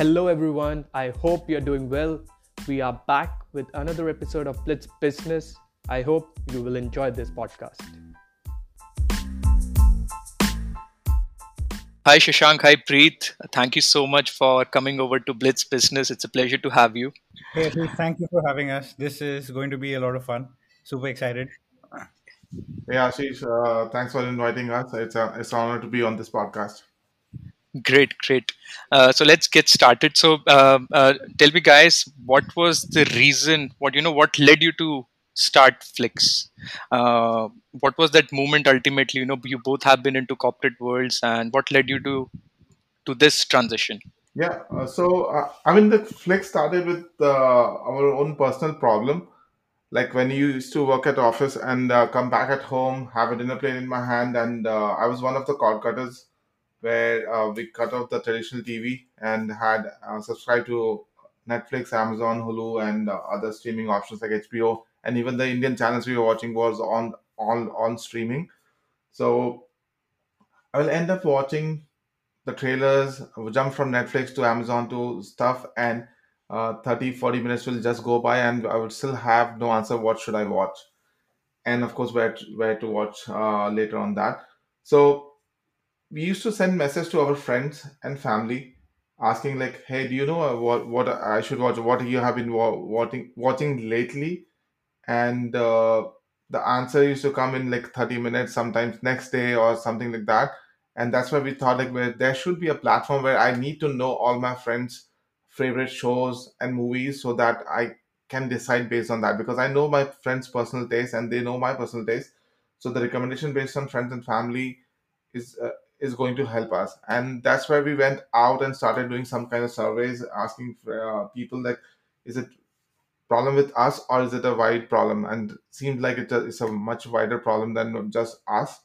Hello everyone, I hope you're doing well. We are back with another episode of Blitz Business. I hope you will enjoy this podcast. Hi Shashank, hi Preet. Thank you so much for coming over to Blitz Business. It's a pleasure to have you. Hey, thank you for having us. This is going to be a lot of fun. Super excited. Hey Ashish, thanks for inviting us. It's an honor to be on this podcast. Great. So let's get started. So tell me guys, what was the reason, what led you to start Flix? What was that moment ultimately? You both have been into corporate worlds, and what led you to this transition? Yeah, the Flix started with our own personal problem. Like when you used to work at office and come back at home, have a dinner plate in my hand, and I was one of the cord cutters where we cut off the traditional TV and had subscribed to Netflix, Amazon, Hulu, and other streaming options like HBO, and even the Indian channels we were watching was on streaming. So I will end up watching the trailers, jump from Netflix to Amazon to stuff, and 30-40 minutes will just go by, and I would still have no answer. What should I watch? And of course, where to watch later on that. So we used to send messages to our friends and family asking like, hey, do you know what I should watch? What you have been watching lately? And the answer used to come in like 30 minutes, sometimes next day or something like that. And that's why we thought like, well, there should be a platform where I need to know all my friends' favorite shows and movies so that I can decide based on that, because I know my friends' personal taste and they know my personal taste. So the recommendation based on friends and family is going to help us. And that's where we went out and started doing some kind of surveys, asking people like, is it problem with us or is it a wide problem? And it seemed like it's a much wider problem than just us.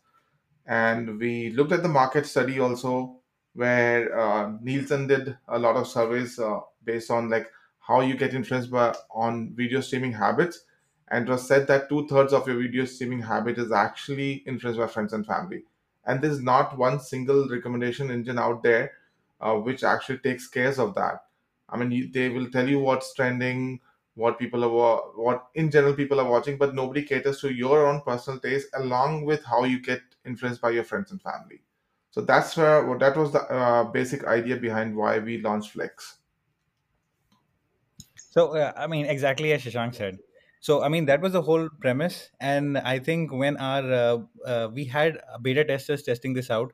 And we looked at the market study also, where Nielsen did a lot of surveys based on like how you get influenced on video streaming habits. And it was said that 2/3 of your video streaming habit is actually influenced by friends and family. And there's not one single recommendation engine out there which actually takes care of that. I mean, they will tell you what's trending, what in general people are watching, but nobody caters to your own personal taste along with how you get influenced by your friends and family. So that's that was the basic idea behind why we launched Flix. So, exactly as Shashank said. So, that was the whole premise. And I think when we had beta testers testing this out,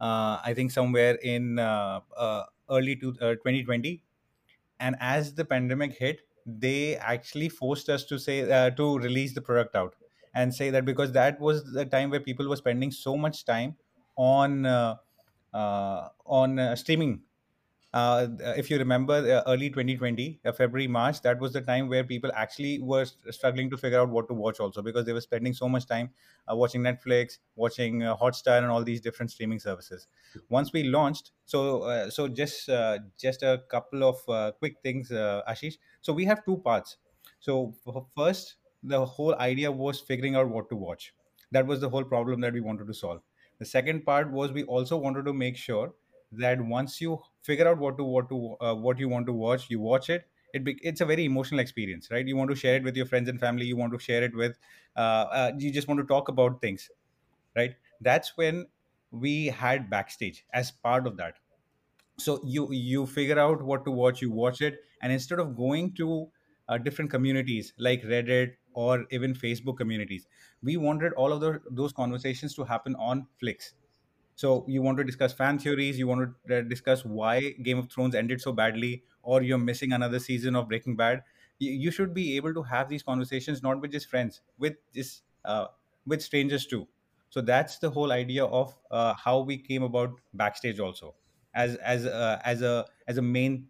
I think somewhere in early 2020. And as the pandemic hit, they actually forced us to say to release the product out and say that, because that was the time where people were spending so much time on streaming. If you remember early 2020, February, March, that was the time where people actually were struggling to figure out what to watch also, because they were spending so much time watching Netflix, watching Hotstar and all these different streaming services. Once we launched, just a couple of quick things, Ashish. So we have two parts. So first, the whole idea was figuring out what to watch. That was the whole problem that we wanted to solve. The second part was we also wanted to make sure that once you figure out what you want to watch, you watch it. It's a very emotional experience, right? You want to share it with your friends and family. You want to share it with. You just want to talk about things, right? That's when we had Backstage as part of that. So you figure out what to watch, you watch it, and instead of going to different communities like Reddit or even Facebook communities, we wanted all of those conversations to happen on Flix. So you want to discuss fan theories, you want to discuss why Game of Thrones ended so badly, or you're missing another season of Breaking Bad. You should be able to have these conversations, not with just friends, with strangers too. So that's the whole idea of how we came about Backstage also, as a main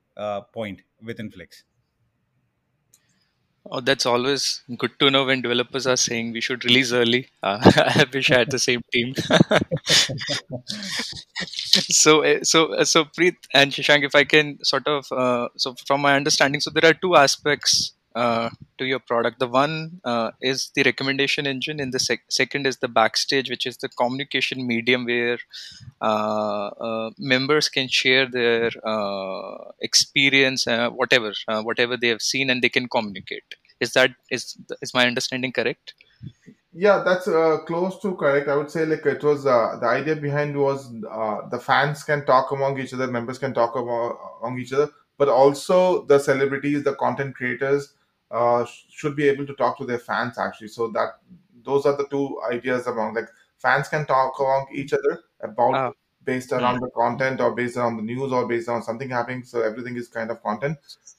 point within Flix. Oh, that's always good to know when developers are saying we should release early. I wish I had the same team. So Preet and Shashank, if I can from my understanding, so there are two aspects to your product. The one is the recommendation engine, and the second is the Backstage, which is the communication medium where members can share their experience, whatever they have seen, and they can communicate. Is my understanding correct? Yeah, that's close to correct. I would say it was the idea behind was the fans can talk among each other, members can talk among each other, but also the celebrities, the content creators should be able to talk to their fans actually. So that those are the two ideas among fans can talk among each other about based around the content or based around the news or based on something happening. So everything is kind of content,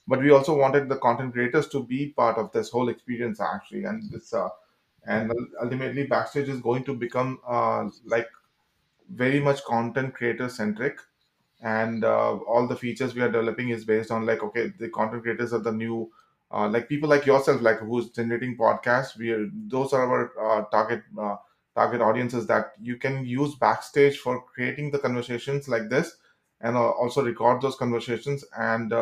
but we also wanted the content creators to be part of this whole experience actually, and this. And ultimately, Backstage is going to become very much content creator centric, and all the features we are developing is based on the content creators are the new people like yourself, who's generating podcasts. Those are our target audiences that you can use Backstage for creating the conversations like this, and also record those conversations and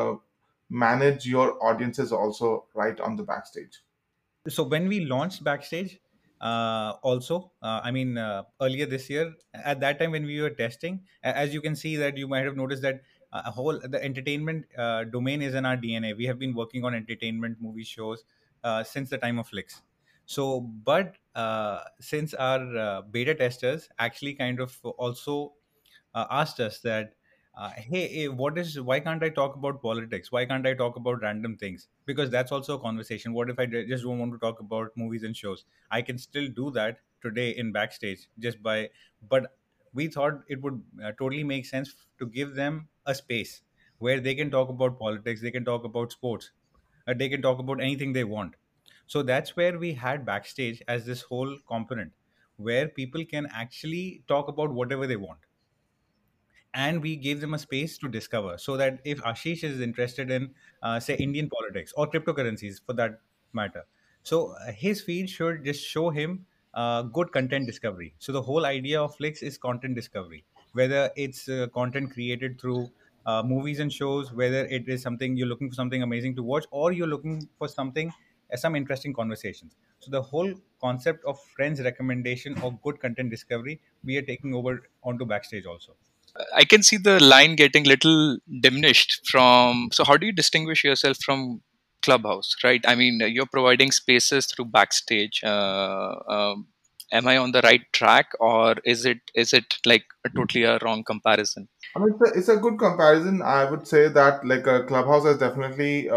manage your audiences also right on the Backstage. So when we launched Backstage, earlier this year, at that time when we were testing, as you can see that you might have noticed that the entertainment domain is in our DNA. We have been working on entertainment movie shows since the time of Flix. So, but since our beta testers actually kind of also asked us that, hey, why can't I talk about politics? Why can't I talk about random things? Because that's also a conversation. What if I just don't want to talk about movies and shows? I can still do that today in Backstage but we thought it would totally make sense to give them a space where they can talk about politics, they can talk about sports, they can talk about anything they want. So that's where we had Backstage as this whole component where people can actually talk about whatever they want. And we gave them a space to discover, so that if Ashish is interested in, say, Indian politics or cryptocurrencies for that matter, so his feed should just show him good content discovery. So the whole idea of Flix is content discovery, whether it's content created through movies and shows, whether it is something you're looking for something amazing to watch, or you're looking for some interesting conversations. So the whole concept of friends recommendation or good content discovery, we are taking over onto Backstage also. I can see the line getting little diminished from. So how do you distinguish yourself from Clubhouse, right? I mean, you're providing spaces through Backstage. Am I on the right track, or is it a totally wrong comparison? I mean, it's a good comparison. I would say that Clubhouse has definitely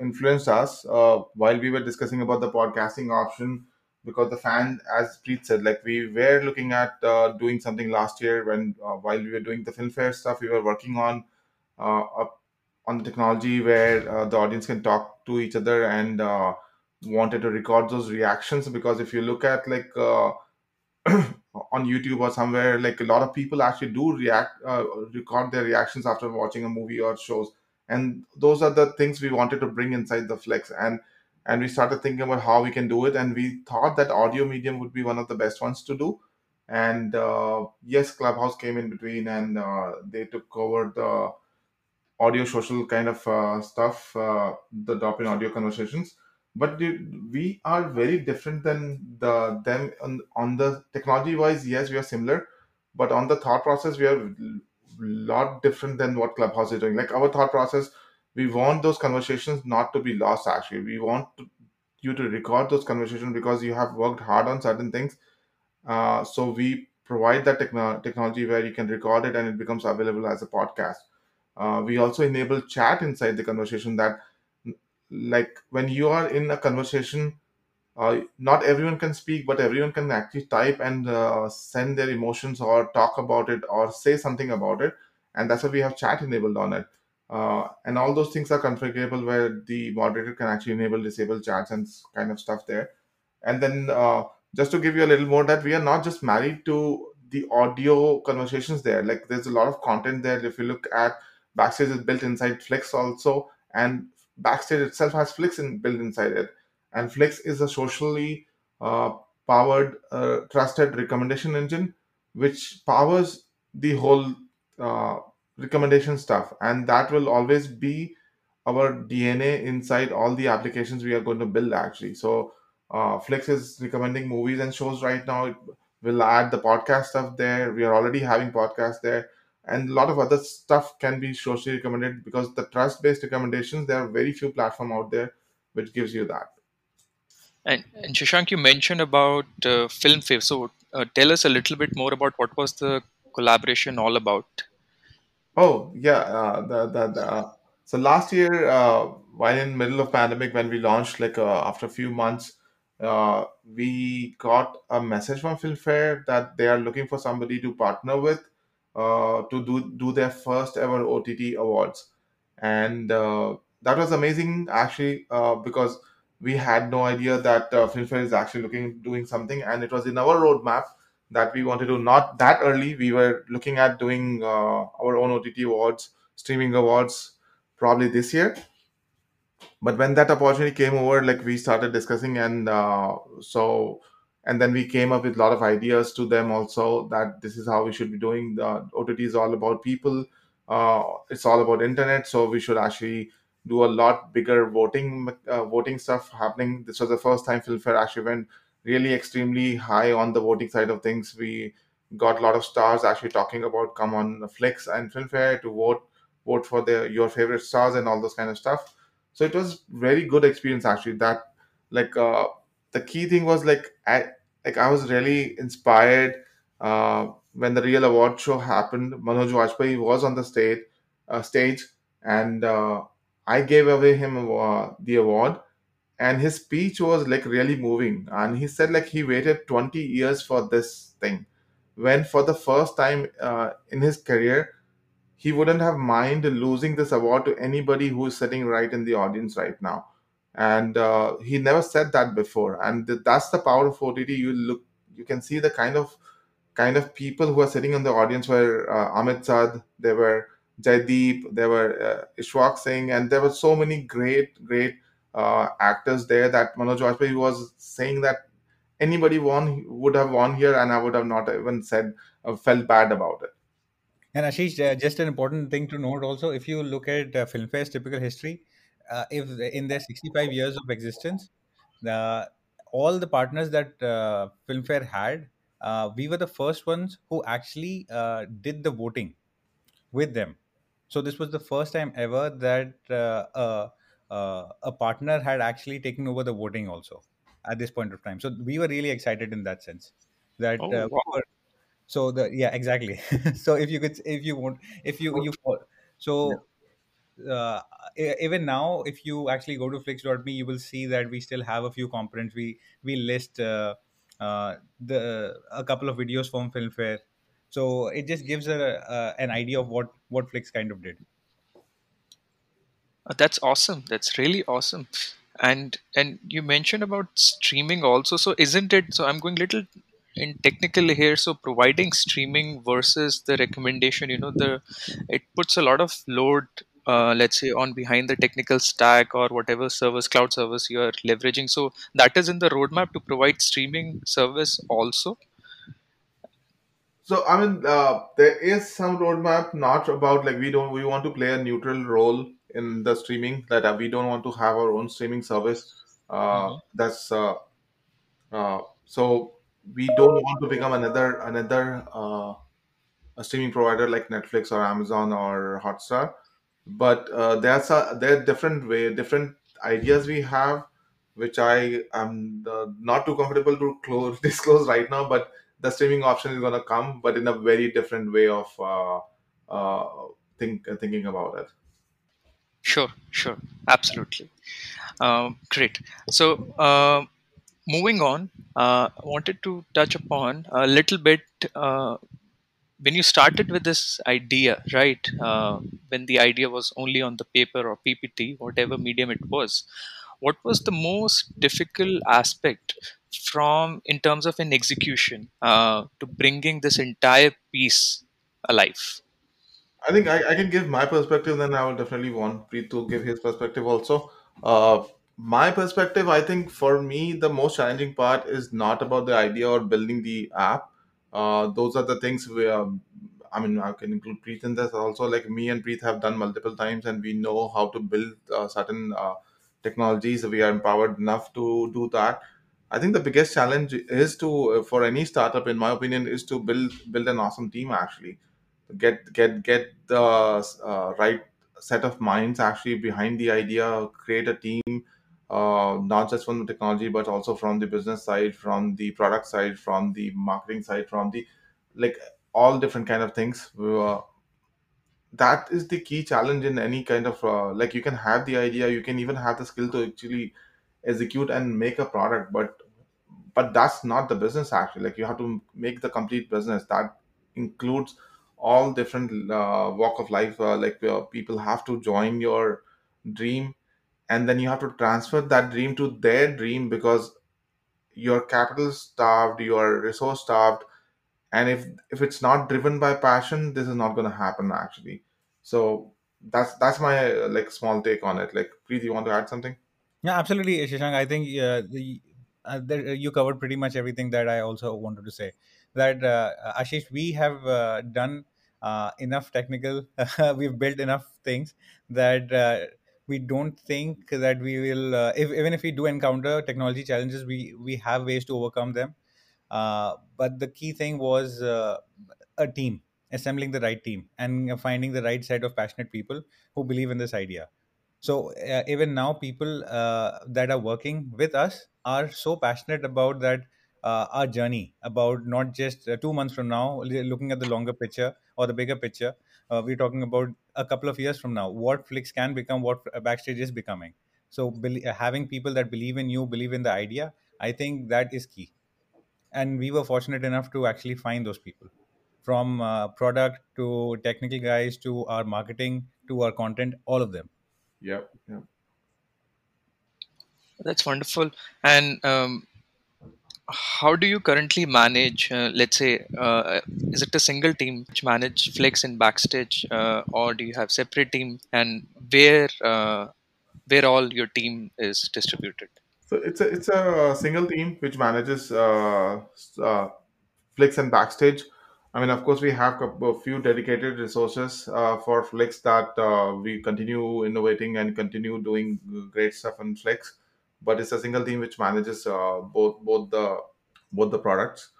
influenced us while we were discussing about the podcasting option. Because the fan, as Preet said, we were looking at doing something last year when while we were doing the Filmfare stuff, we were working on the technology where the audience can talk to each other, and wanted to record those reactions. Because if you look at on YouTube or somewhere, a lot of people actually do record their reactions after watching a movie or shows, and those are the things we wanted to bring inside the Flix. And we started thinking about how we can do it. And we thought that audio medium would be one of the best ones to do. And yes, Clubhouse came in between, and they took over the audio social kind of stuff, the drop-in audio conversations. But we are very different than them on the technology-wise. Yes, we are similar. But on the thought process, we are a lot different than what Clubhouse is doing. Our thought process, we want those conversations not to be lost, actually. We want you to record those conversations because you have worked hard on certain things. So we provide that technology where you can record it and it becomes available as a podcast. We also enable chat inside the conversation that, when you are in a conversation, not everyone can speak, but everyone can actually type and send their emotions or talk about it or say something about it. And that's why we have chat enabled on it. And all those things are configurable where the moderator can actually enable, disable chats and kind of stuff there. And then just to give you a little more that we are not just married to the audio conversations there. There's a lot of content there. If you look at Backstage is built inside Flix also, and Backstage itself has Flix built inside it. And Flix is a socially powered, trusted recommendation engine, which powers the whole recommendation stuff, and that will always be our DNA inside all the applications we are going to build actually. So Flix is recommending movies and shows right now. It will add the podcast stuff there. We are already having podcasts there. And a lot of other stuff can be socially recommended because the trust-based recommendations, there are very few platforms out there which gives you that. And Shashank, you mentioned about Filmfare. So tell us a little bit more about what was the collaboration all about? Oh, yeah. So last year, while in the middle of pandemic, when we launched, like after a few months, we got a message from Filmfare that they are looking for somebody to partner with to do their first ever OTT awards. And that was amazing, actually, because we had no idea that Filmfare is actually doing something. And it was in our roadmap that we wanted to, not that early, we were looking at doing our own OTT awards, streaming awards, probably this year. But when that opportunity came over, like we started discussing and then we came up with a lot of ideas to them also that this is how we should be doing. The OTT is all about people. It's all about internet. So we should actually do a lot bigger voting stuff happening. This was the first time Filmfare actually went really extremely high on the voting side of things. We got a lot of stars actually talking about come on Flix and Filmfare to vote for your favorite stars and all those kind of stuff. So it was very good experience actually. That like the key thing was I was really inspired when the real award show happened. Manoj Bajpayee was on the stage and I gave away him the award, and his speech was like really moving. And he said like he waited 20 years for this thing, when for the first time in his career, he wouldn't have mind losing this award to anybody who is sitting right in the audience right now. And he never said that before. And that's the power of OTT. You can see the kind of people who are sitting in the audience were Amit Sadh, they were Jaydeep, there were Ishwak Singh, and there were so many great actors there that Manoj Bajpayee was saying that anybody would have won here, and I would have not even felt bad about it. And Ashish, just an important thing to note also, if you look at Filmfare's typical history, if in their 65 years of existence, all the partners that Filmfare had, we were the first ones who actually did the voting with them. So this was the first time ever that a partner had actually taken over the voting also at this point of time. So we were really excited in that sense. That wow. Exactly. So even now, if you actually go to flix.me, you will see that we still have a few components. We list a couple of videos from Filmfare. So it just gives an idea of what Flix kind of did. That's awesome. That's really awesome. And you mentioned about streaming also. So isn't it? So I'm going little in technical here. So providing streaming versus the recommendation, it puts a lot of load, let's say, on behind the technical stack or whatever cloud service you are leveraging. So that is in the roadmap to provide streaming service also. So, I mean, there is some roadmap, not about we want to play a neutral role in the streaming, that we don't want to have our own streaming service. So we don't want to become another a streaming provider like Netflix or Amazon or Hotstar. But there are different ideas we have, which I am not too comfortable to disclose right now, but the streaming option is going to come, but in a very different way of thinking about it. Sure. Absolutely. Great. So moving on, I wanted to touch upon a little bit when you started with this idea, right? When the idea was only on the paper or PPT, whatever medium it was, what was the most difficult aspect in terms of an execution to bringing this entire piece alive? I think I can give my perspective, then I will definitely want Preet to give his perspective also. My perspective, I think for me, the most challenging part is not about the idea or building the app. Those are the things where I mean, I can include Preet in this also. Like me and Preet have done multiple times, and we know how to build certain technologies. We are empowered enough to do that. I think the biggest challenge is to, for any startup, in my opinion, is to build an awesome team. Actually, get the right set of minds actually behind the idea. Create a team, not just from the technology, but also from the business side, from the product side, from the marketing side, from the like all different kind of things. That is the key challenge in any kind of like you can have the idea, you can even have the skill to actually execute and make a product, but that's not the business actually. Like you have to make the complete business that includes all different walk of life. Like people have to join your dream, and then you have to transfer that dream to their dream, because your capital starved, your resource starved, and if it's not driven by passion, this is not going to happen actually. So that's my like small take on it. Like Preet, you want to add something? Yeah, absolutely, Shashank. I think you covered pretty much everything that I also wanted to say. That Ashish, we have done enough technical, we've built enough things that we don't think that we will, even if we do encounter technology challenges, we have ways to overcome them. But the key thing was a team, assembling the right team and finding the right set of passionate people who believe in this idea. So even now, people that are working with us are so passionate about that our journey, about not just 2 months from now, looking at the longer picture or the bigger picture. We're talking about a couple of years from now, what Flix can become, what Backstage is becoming. So having people that believe in you, believe in the idea, I think that is key. And we were fortunate enough to actually find those people, from product to technical guys to our marketing to our content, all of them. Yeah. That's wonderful. And how do you currently manage, let's say, is it a single team which manage Flix and Backstage, or do you have separate team, and where all your team is distributed? So it's a single team which manages Flix and Backstage. I mean, of course, we have a few dedicated resources for Flix that we continue innovating and continue doing great stuff on Flix. But it's a single team which manages both the products.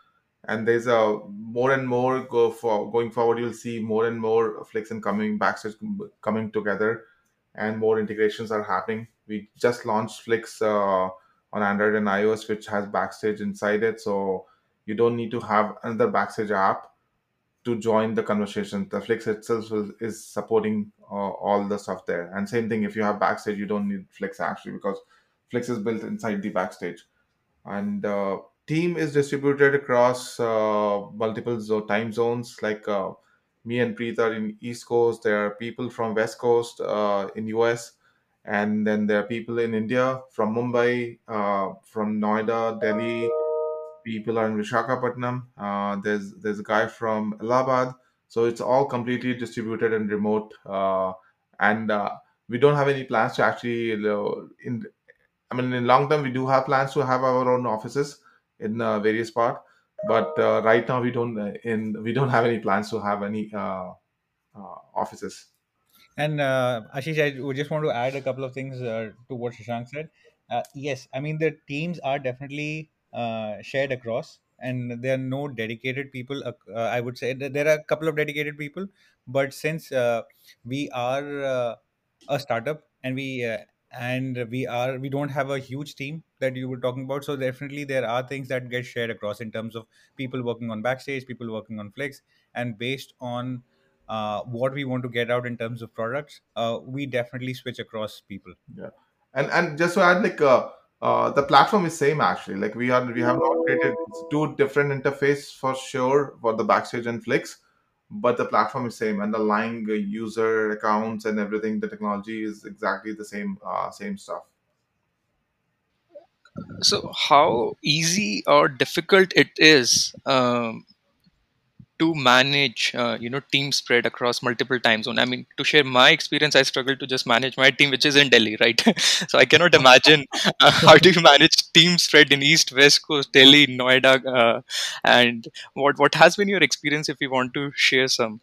And there's a more and more going forward. You'll see more and more Flix and Backstage coming together, and more integrations are happening. We just launched Flix on Android and iOS, which has Backstage inside it. So you don't need to have another Backstage app to join the conversation. The Flix itself is supporting all the stuff there. And same thing, if you have Backstage, you don't need Flix actually, because Flix is built inside the Backstage. And team is distributed across multiple time zones. Like me and Preet are in East Coast. There are people from West Coast in US. And then there are people in India, from Mumbai, from Noida, Delhi. People are in Vishakhapatnam. There's a guy from Allahabad. So it's all completely distributed and remote. And we don't have any plans to actually, in long term, we do have plans to have our own offices in various parts. But right now, we don't have any plans to have any offices. And Ashish, I would just want to add a couple of things to what Shashank said. Yes, I mean, the teams are definitely shared across, and there are no dedicated people. I would say that there are a couple of dedicated people, but since we are a startup and we don't have a huge team that you were talking about, so definitely there are things that get shared across in terms of people working on Backstage, people working on Flix, and based on what we want to get out in terms of products, we definitely switch across people. Yeah, and just to add, like. The platform is same actually. Like we have not created two different interface for sure for the Backstage and Flix, but the platform is same, and the line user accounts and everything, the technology is exactly the same stuff. So how easy or difficult it is to manage, team spread across multiple time zones. I mean, to share my experience, I struggle to just manage my team, which is in Delhi, right? So I cannot imagine how do you manage team spread in East, West Coast, Delhi, Noida, and what has been your experience if you want to share some?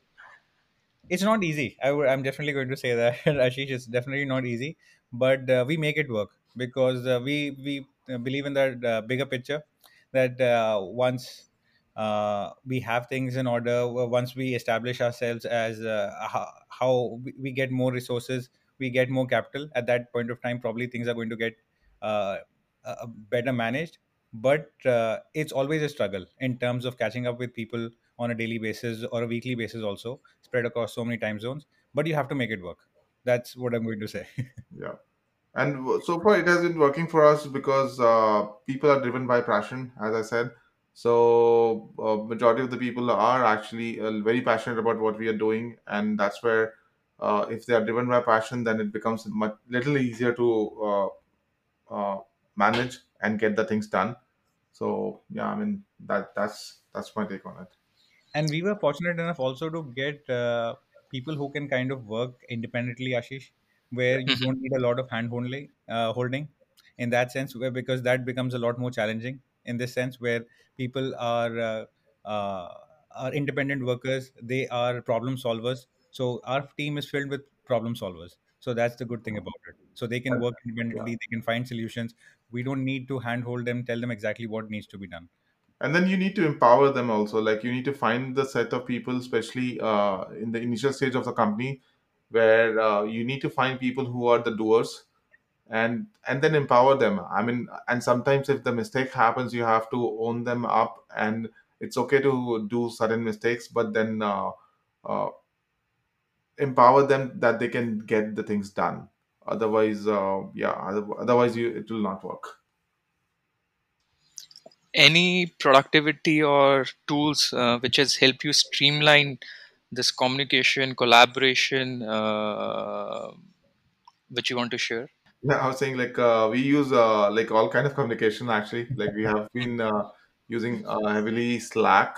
It's not easy. I'm definitely going to say that, Ashish, it's definitely not easy, but we make it work because we believe in that bigger picture that once we have things in order, once we establish ourselves as how we get more resources, we get more capital. At that point of time, probably things are going to get better managed. But it's always a struggle in terms of catching up with people on a daily basis or a weekly basis also, spread across so many time zones. But you have to make it work. That's what I'm going to say. Yeah. And so far, it has been working for us because people are driven by passion, as I said. So majority of the people are actually very passionate about what we are doing, and that's where if they are driven by passion, then it becomes little easier to manage and get the things done. So yeah, I mean that's my take on it. And we were fortunate enough also to get people who can kind of work independently, Ashish, where you don't need a lot of hand holding in that sense, because that becomes a lot more challenging. In this sense, where people are independent workers, they are problem solvers. So our team is filled with problem solvers. So that's the good thing about it. So they can work independently, they can find solutions. We don't need to handhold them, tell them exactly what needs to be done. And then you need to empower them also. Like you need to find the set of people, especially in the initial stage of the company, where you need to find people who are the doers. And then empower them. I mean, and sometimes if the mistake happens, you have to own them up, and it's okay to do certain mistakes, but then empower them that they can get the things done. Otherwise, otherwise it will not work. Any productivity or tools which has helped you streamline this communication, collaboration, which you want to share? Yeah, I was saying we use all kind of communication actually. Like we have been using heavily Slack.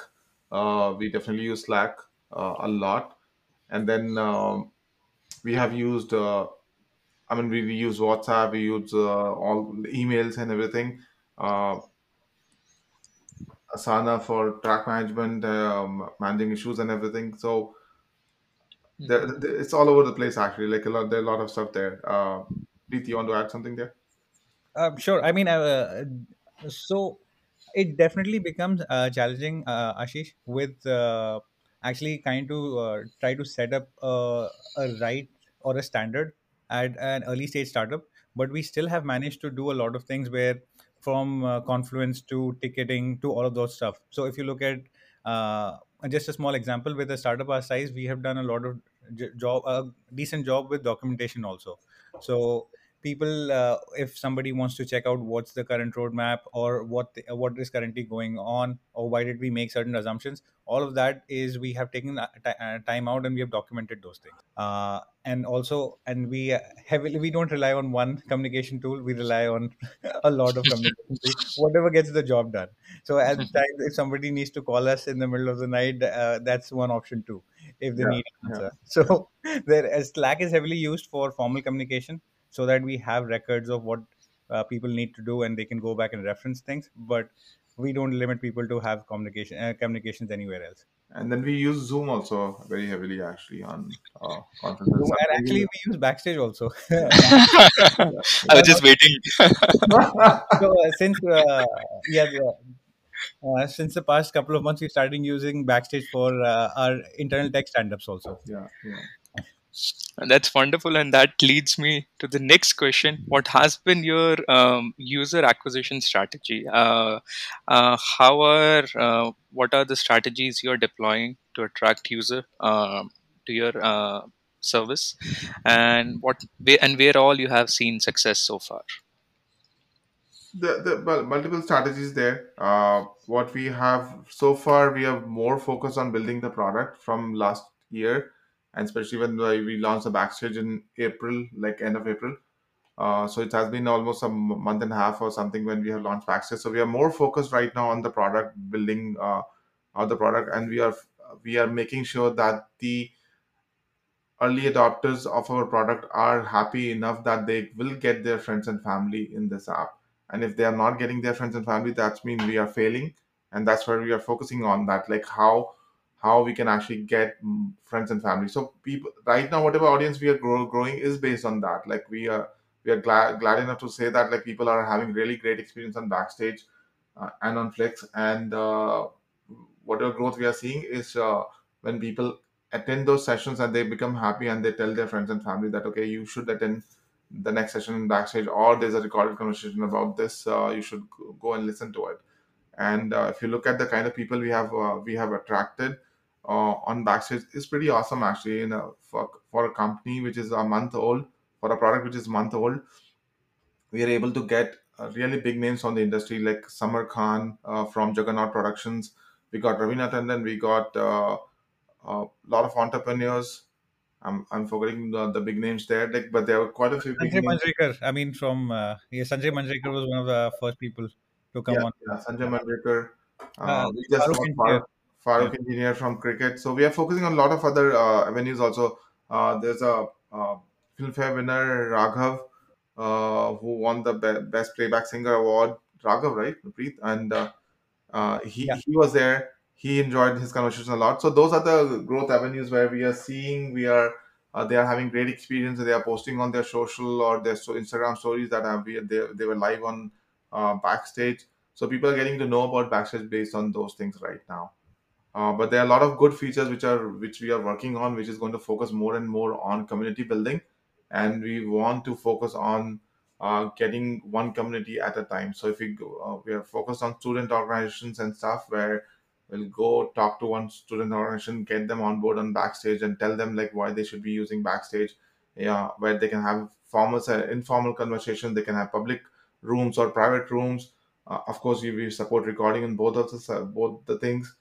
We definitely use Slack a lot, and then we have used. We use WhatsApp. We use all emails and everything. Asana for track management, managing issues and everything. So it's all over the place actually. There are a lot of stuff there. Preet, you want to add something there? Sure. I mean, so it definitely becomes challenging, Ashish, with actually trying to try to set up a right or a standard at an early stage startup. But we still have managed to do a lot of things where from Confluence to ticketing to all of those stuff. So if you look at just a small example with a startup our size, we have done a lot of decent job with documentation also. So people, if somebody wants to check out what's the current roadmap or what is currently going on or why did we make certain assumptions, all of that is we have taken time out and we have documented those things. And we don't rely on one communication tool. We rely on a lot of communication tools, whatever gets the job done. So at times, if somebody needs to call us in the middle of the night, that's one option too, if they need an answer. So Slack is heavily used for formal communication, so that we have records of what people need to do and they can go back and reference things. But we don't limit people to have communications anywhere else. And then we use Zoom also very heavily actually on conferences. Zoom, and actually we use Backstage also. I was just waiting. So since the past couple of months, we started using Backstage for our internal tech stand-ups also. Yeah. That's wonderful, and that leads me to the next question. What has been your user acquisition strategy? What are the strategies you're deploying to attract user to your service, and where all you have seen success so far? The multiple strategies there. What we have so far, we have more focused on building the product from last year. And especially when we launched the Backstage in April, end of April. So it has been almost a month and a half or something when we have launched Backstage. So we are more focused right now on the product, building the product. And we are we are making sure that the early adopters of our product are happy enough that they will get their friends and family in this app. And if they are not getting their friends and family, that means we are failing. And that's where we are focusing on that, like how we can actually get friends and family. So people right now, whatever audience we are growing is based on that. Like we are glad enough to say that like people are having really great experience on Backstage and on Flix. And whatever growth we are seeing is when people attend those sessions and they become happy and they tell their friends and family that, okay, you should attend the next session in Backstage, or there's a recorded conversation about this. You should go and listen to it. And if you look at the kind of people we have attracted on Backstage, it's pretty awesome actually. For a company which is a month old, for a product which is a month old, we are able to get really big names on the industry like Samar Khan from Juggernaut Productions. We got Ravina Tandon. We got a lot of entrepreneurs. I'm forgetting the big names there, like, but there were quite a few. Sanjay Manjrekar. I mean, from Sanjay Manjrekar was one of the first people to come on. Yeah, Sanjay Manjrekar. We just got Farooq Engineer from cricket. So we are focusing on a lot of other avenues also. There's a Filmfare winner, Raghav, who won the Best Playback Singer Award. Raghav, right? Preet. And he was there. He enjoyed his conversation a lot. So those are the growth avenues where we are seeing they are having great experience. They are posting on their social or their Instagram stories that they were live on Backstage. So people are getting to know about Backstage based on those things right now. But there are a lot of good features which we are working on, which is going to focus more and more on community building, and we want to focus on getting one community at a time. So if we are focused on student organizations and stuff where we'll go talk to one student organization, get them on board on Backstage and tell them like why they should be using Backstage, where they can have formal, informal conversations. They can have public rooms or private rooms. Of course, we support recording in both the things.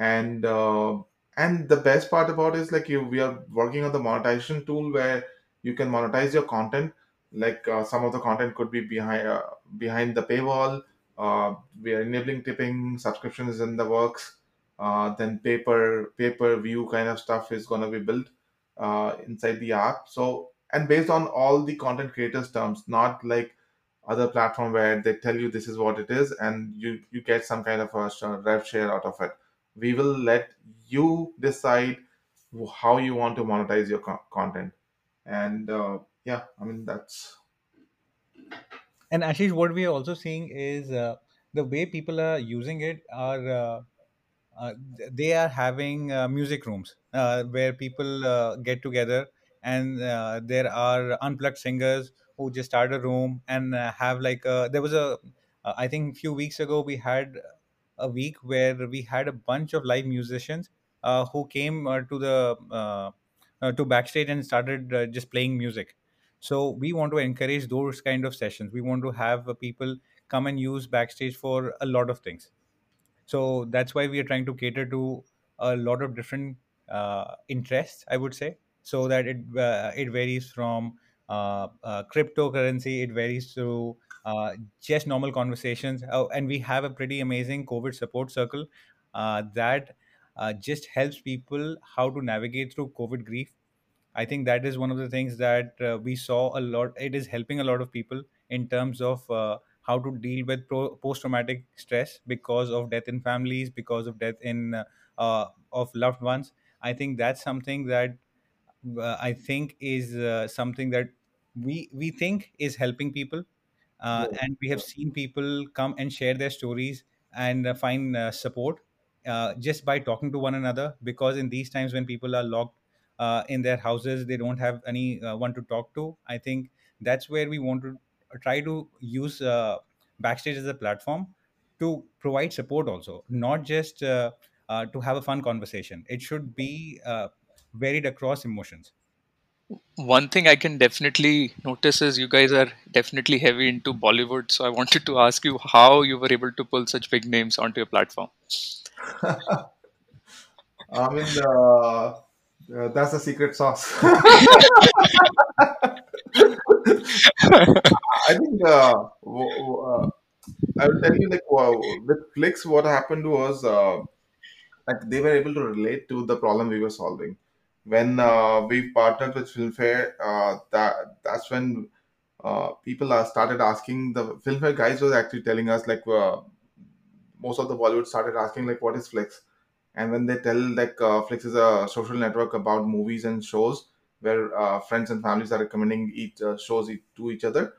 And the best part about it is like we are working on the monetization tool where you can monetize your content. Like some of the content could be behind the paywall. We are enabling tipping, subscription is in the works, then pay-per-view kind of stuff is going to be built inside the app. So, and based on all the content creators' terms, not like other platform where they tell you this is what it is and you get some kind of a rev share out of it. We will let you decide how you want to monetize your content. And I mean, that's... And Ashish, what we are also seeing is the way people are using it they are having music rooms where people get together, and there are unplugged singers who just start a room and have like I think a few weeks ago we had a week where we had a bunch of live musicians who came to Backstage and started just playing music. So we want to encourage those kind of sessions. We want to have people come and use Backstage for a lot of things. So that's why we are trying to cater to a lot of different interests, I would say, so that it varies from cryptocurrency, it varies to just normal conversations. And we have a pretty amazing COVID support circle that just helps people how to navigate through COVID grief. I think that is one of the things that we saw a lot. It is helping a lot of people in terms of how to deal with post-traumatic stress because of death in families, because of death in of loved ones. I think that's something that I think is something that we think is helping people. And we have seen people come and share their stories and find support just by talking to one another, because in these times when people are locked in their houses, they don't have anyone to talk to. I think that's where we want to try to use Backstage as a platform to provide support also, not just to have a fun conversation. It should be varied across emotions. One thing I can definitely notice is you guys are definitely heavy into Bollywood. So I wanted to ask you how you were able to pull such big names onto your platform. I mean, that's the secret sauce. I think I will tell you, like, with Flix, what happened was Like they were able to relate to the problem we were solving. When we partnered with Filmfare, that's when people started asking. The Filmfare guys was actually telling us, like, most of the Bollywood started asking, like, what is Flix? And when they tell, like, Flix is a social network about movies and shows where friends and families are recommending shows to each other,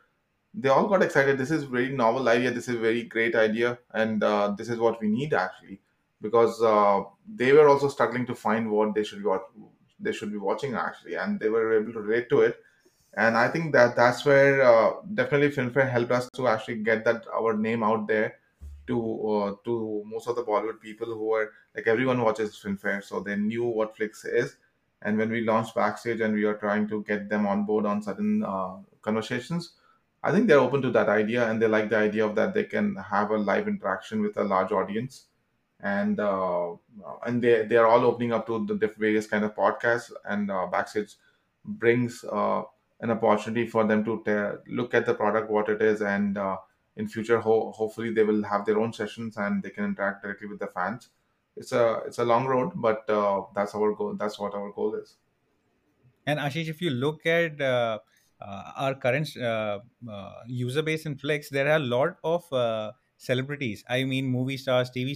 they all got excited. This is a very novel idea. This is a very great idea. And this is what we need, actually, because they were also struggling to find what they should watch. They should be watching, actually, and they were able to relate to it. And I think that's where definitely Filmfare helped us to actually get our name out there to most of the Bollywood people who are, like, everyone watches Filmfare, so they knew what Flix is. And when we launched Backstage and we were trying to get them on board on certain conversations, I think they're open to that idea, and they like the idea of that they can have a live interaction with a large audience. And they are all opening up to the various kind of podcasts, and Backstage brings an opportunity for them to look at the product, what it is, and in future hopefully they will have their own sessions and they can interact directly with the fans. It's a long road, but that's our goal. That's what our goal is. And Ashish, if you look at our current user base in Flix, there are a lot of celebrities, I mean movie stars, TV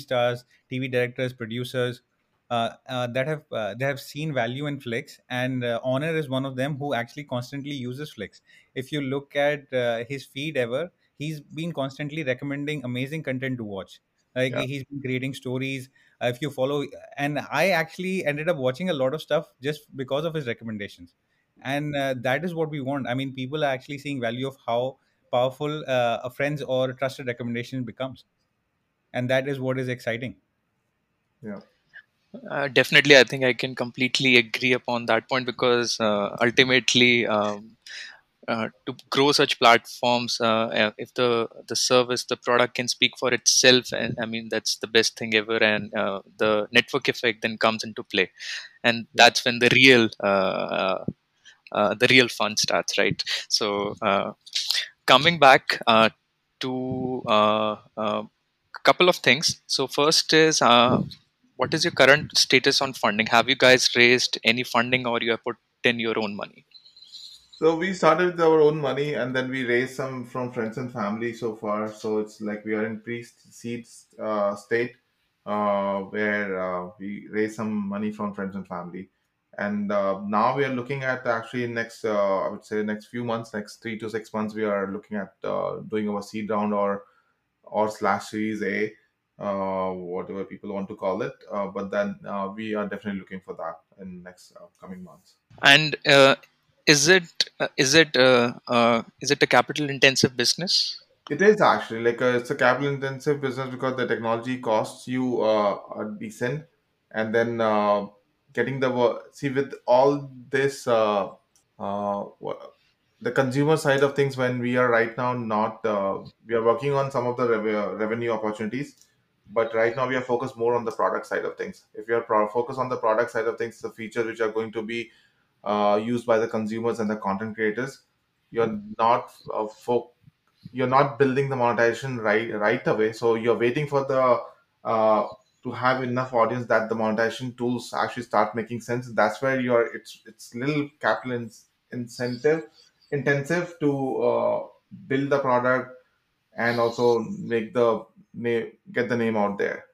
directors, producers that have they have seen value in Flix, and Honor is one of them who actually constantly uses Flix. If you look at his feed ever, he's been constantly recommending amazing content to watch. Like, yeah. He's been creating stories. If you follow, and I actually ended up watching a lot of stuff just because of his recommendations. And that is what we want. I mean, people are actually seeing value of how powerful a friend's or a trusted recommendation becomes, and that is what is exciting. Yeah, definitely. I think I can completely agree upon that point, because ultimately, to grow such platforms, if the service, the product can speak for itself, and I mean that's the best thing ever. And the network effect then comes into play, and that's when the real fun starts, right? So coming back to a couple of things. So first is, what is your current status on funding? Have you guys raised any funding, or you have put in your own money? So we started with our own money, and then we raised some from friends and family so far. So it's like we are in pre-seed state where we raise some money from friends and family. And now we are looking at actually next, I would say next few months, next 3 to 6 months, we are looking at doing our seed round or slash series A, whatever people want to call it. But then we are definitely looking for that in next coming months. And is it a capital intensive business? It is actually, like, it's a capital intensive business because the technology costs you are decent, and then. Getting the work, see, with all this, the consumer side of things, when we are right now not, we are working on some of the revenue opportunities, but right now we are focused more on the product side of things. If you are focused on the product side of things, the features which are going to be used by the consumers and the content creators, you're not building the monetization right away. So you're waiting for the to have enough audience that the monetization tools actually start making sense. That's where it's little capital intensive to build the product and also make the name, get the name out there.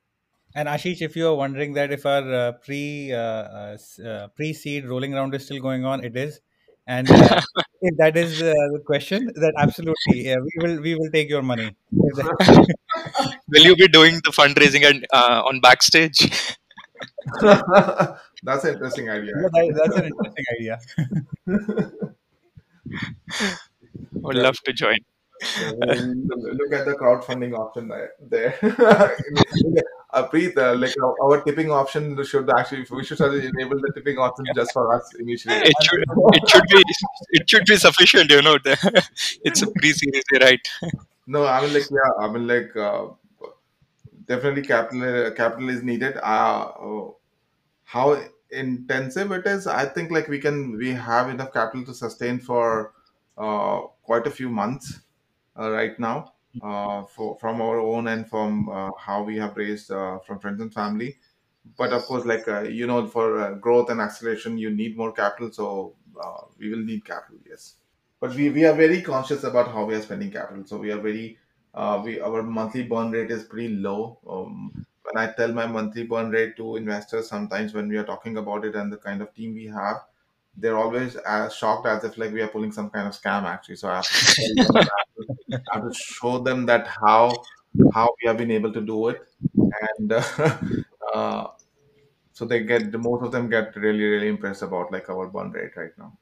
And Ashish, if you are wondering that if our pre-seed rolling round is still going on, it is. And if that is the question, that absolutely, yeah, we will take your money. Will you be doing the fundraising and on Backstage? That's an interesting idea. Yeah, that's an interesting idea. Would love to join. Look at the crowdfunding option there. Preet, like our tipping option we should enable the tipping option just for us initially. It should be sufficient, you know. It's a pre-series, right? No, I mean, like, yeah, I mean, like, definitely capital is needed. How intensive it is, I think, like, we have enough capital to sustain for quite a few months. Right now, from our own and from how we have raised from friends and family, But of course, like for growth and acceleration, you need more capital. So we will need capital, yes. But we are very conscious about how we are spending capital. So we are very our monthly burn rate is pretty low. When I tell my monthly burn rate to investors, sometimes when we are talking about it and the kind of team we have, they're always as shocked as if like we are pulling some kind of scam actually. So I have to tell them, I have to show them that how we have been able to do it, and so they get most of them get really impressed about like our burn rate right now.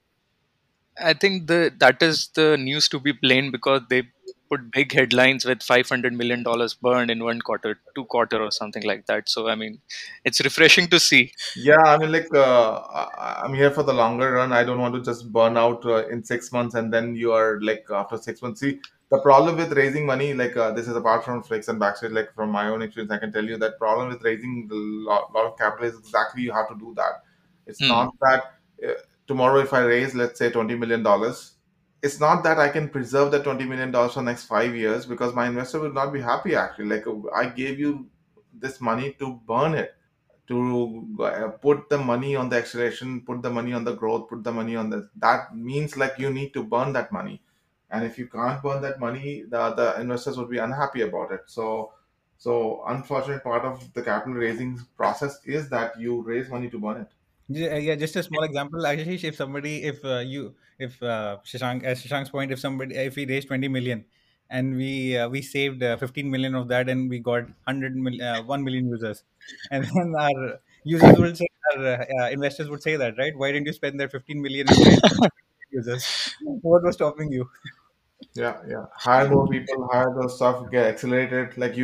I think that is the news to be blamed, because they put big headlines with $500 million burned in one quarter, two quarter, or something like that. So I mean, it's refreshing to see. Yeah, I mean, like I'm here for the longer run. I don't want to just burn out in 6 months and then you are like after 6 months. See, the problem with raising money, like this is apart from Flix and Backstage, like from my own experience, I can tell you that problem with raising a lot of capital is exactly you have to do that. It's not that tomorrow if I raise, let's say $20 million. It's not that I can preserve the $20 million for the next 5 years, because my investor would not be happy actually. Like I gave you this money to burn it, to put the money on the acceleration, put the money on the growth, put the money on the, that means like you need to burn that money. And if you can't burn that money, the investors would be unhappy about it. So unfortunate part of the capital raising process is that you raise money to burn it. Yeah, just a small example, Ashish. If somebody, if Shashank, as Shashank's point, if we raised 20 million and we saved 15 million of that, and we got 1 million users, and then our users will say, our investors would say that, right? Why didn't you spend that 15 million users? What was stopping you? Yeah. Hire more people, hire those stuff, get accelerated. Like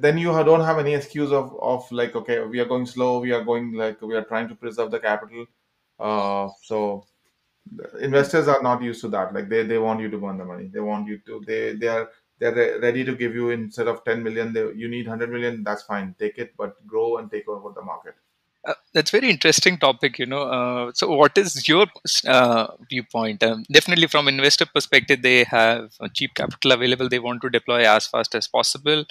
then you don't have any excuse of like, okay, we are going slow. We are going like, we are trying to preserve the capital. So investors are not used to that. Like they want you to burn the money. They want you to, they're ready to give you, instead of 10 million, you need 100 million. That's fine. Take it, but grow and take over the market. That's very interesting topic, so what is your viewpoint? Definitely from investor perspective, they have cheap capital available. They want to deploy as fast as possible.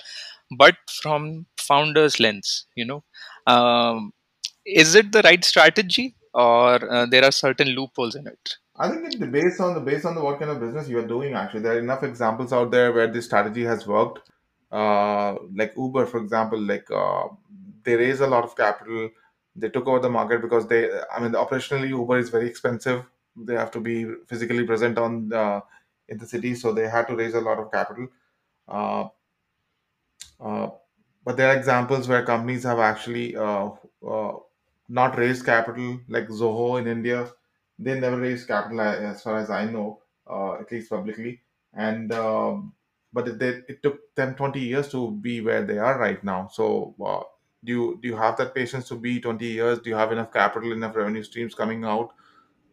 But from founder's lens, is it the right strategy, or there are certain loopholes in it? I think it's based on the what kind of business you are doing, actually. There are enough examples out there where this strategy has worked. Like Uber, for example, like they raise a lot of capital. They took over the market because operationally Uber is very expensive. They have to be physically present in the city, so they had to raise a lot of capital. But there are examples where companies have actually not raised capital, like Zoho in India. They never raised capital, as far as I know, at least publicly. And but it took them 20 years to be where they are right now. So. Do you have that patience to be 20 years? Do you have enough capital, enough revenue streams coming out?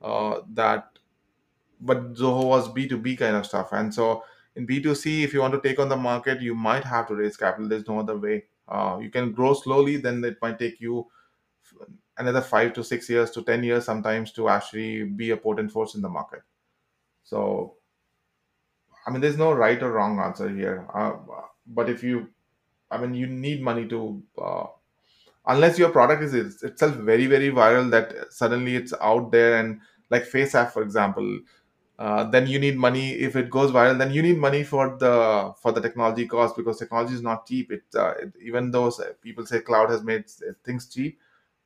But Zoho was B2B kind of stuff. And so in B2C, if you want to take on the market, you might have to raise capital. There's no other way. You can grow slowly, then it might take you another 5 to 6 years to 10 years sometimes to actually be a potent force in the market. So, I mean, there's no right or wrong answer here. But if you... I mean, you need money to, unless your product is itself very, very viral that suddenly it's out there, and like Face App, for example, then you need money. If it goes viral, then you need money for the technology cost, because technology is not cheap. It even though people say cloud has made things cheap,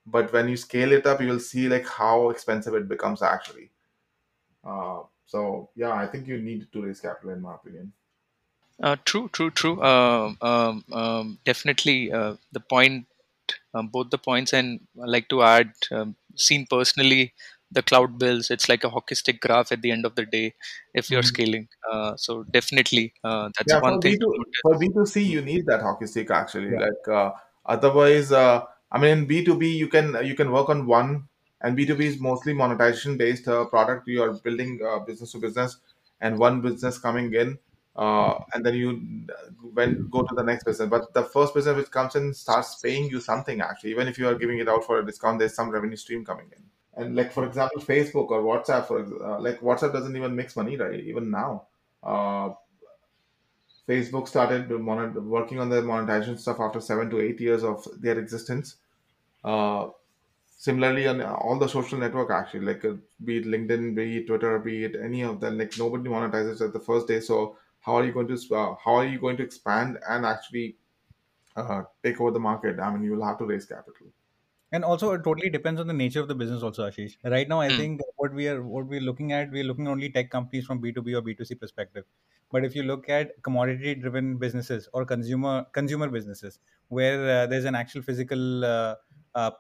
but when you scale it up, you will see like how expensive it becomes actually. So yeah, I think you need to raise capital, in my opinion. True. Definitely, the point, both the points, and I like to add, seen personally, the cloud bills. It's like a hockey stick graph at the end of the day, if you're scaling. So definitely, that's one thing. For B2C, you need that hockey stick actually. Yeah. Like otherwise, in B2B, you can work on one, and B2B is mostly monetization based product. You are building business to business, and one business coming in. And then you go to the next business, but the first business which comes in starts paying you something actually. Even if you are giving it out for a discount, there's some revenue stream coming in. And like, for example, Facebook or WhatsApp, WhatsApp doesn't even make money right even now. Facebook started working on the monetization stuff after 7 to 8 years of their existence. Uh, Similarly, on all the social network actually, like be it LinkedIn, be it Twitter, be it any of them, like nobody monetizes at the first day. So how are you going to expand and actually take over the market? I mean, you will have to raise capital. And also, it totally depends on the nature of the business also, Ashish. Right now, I Mm. think what we're looking at, we're looking only tech companies from B2B or B2C perspective. But if you look at commodity-driven businesses or consumer businesses, where there's an actual physical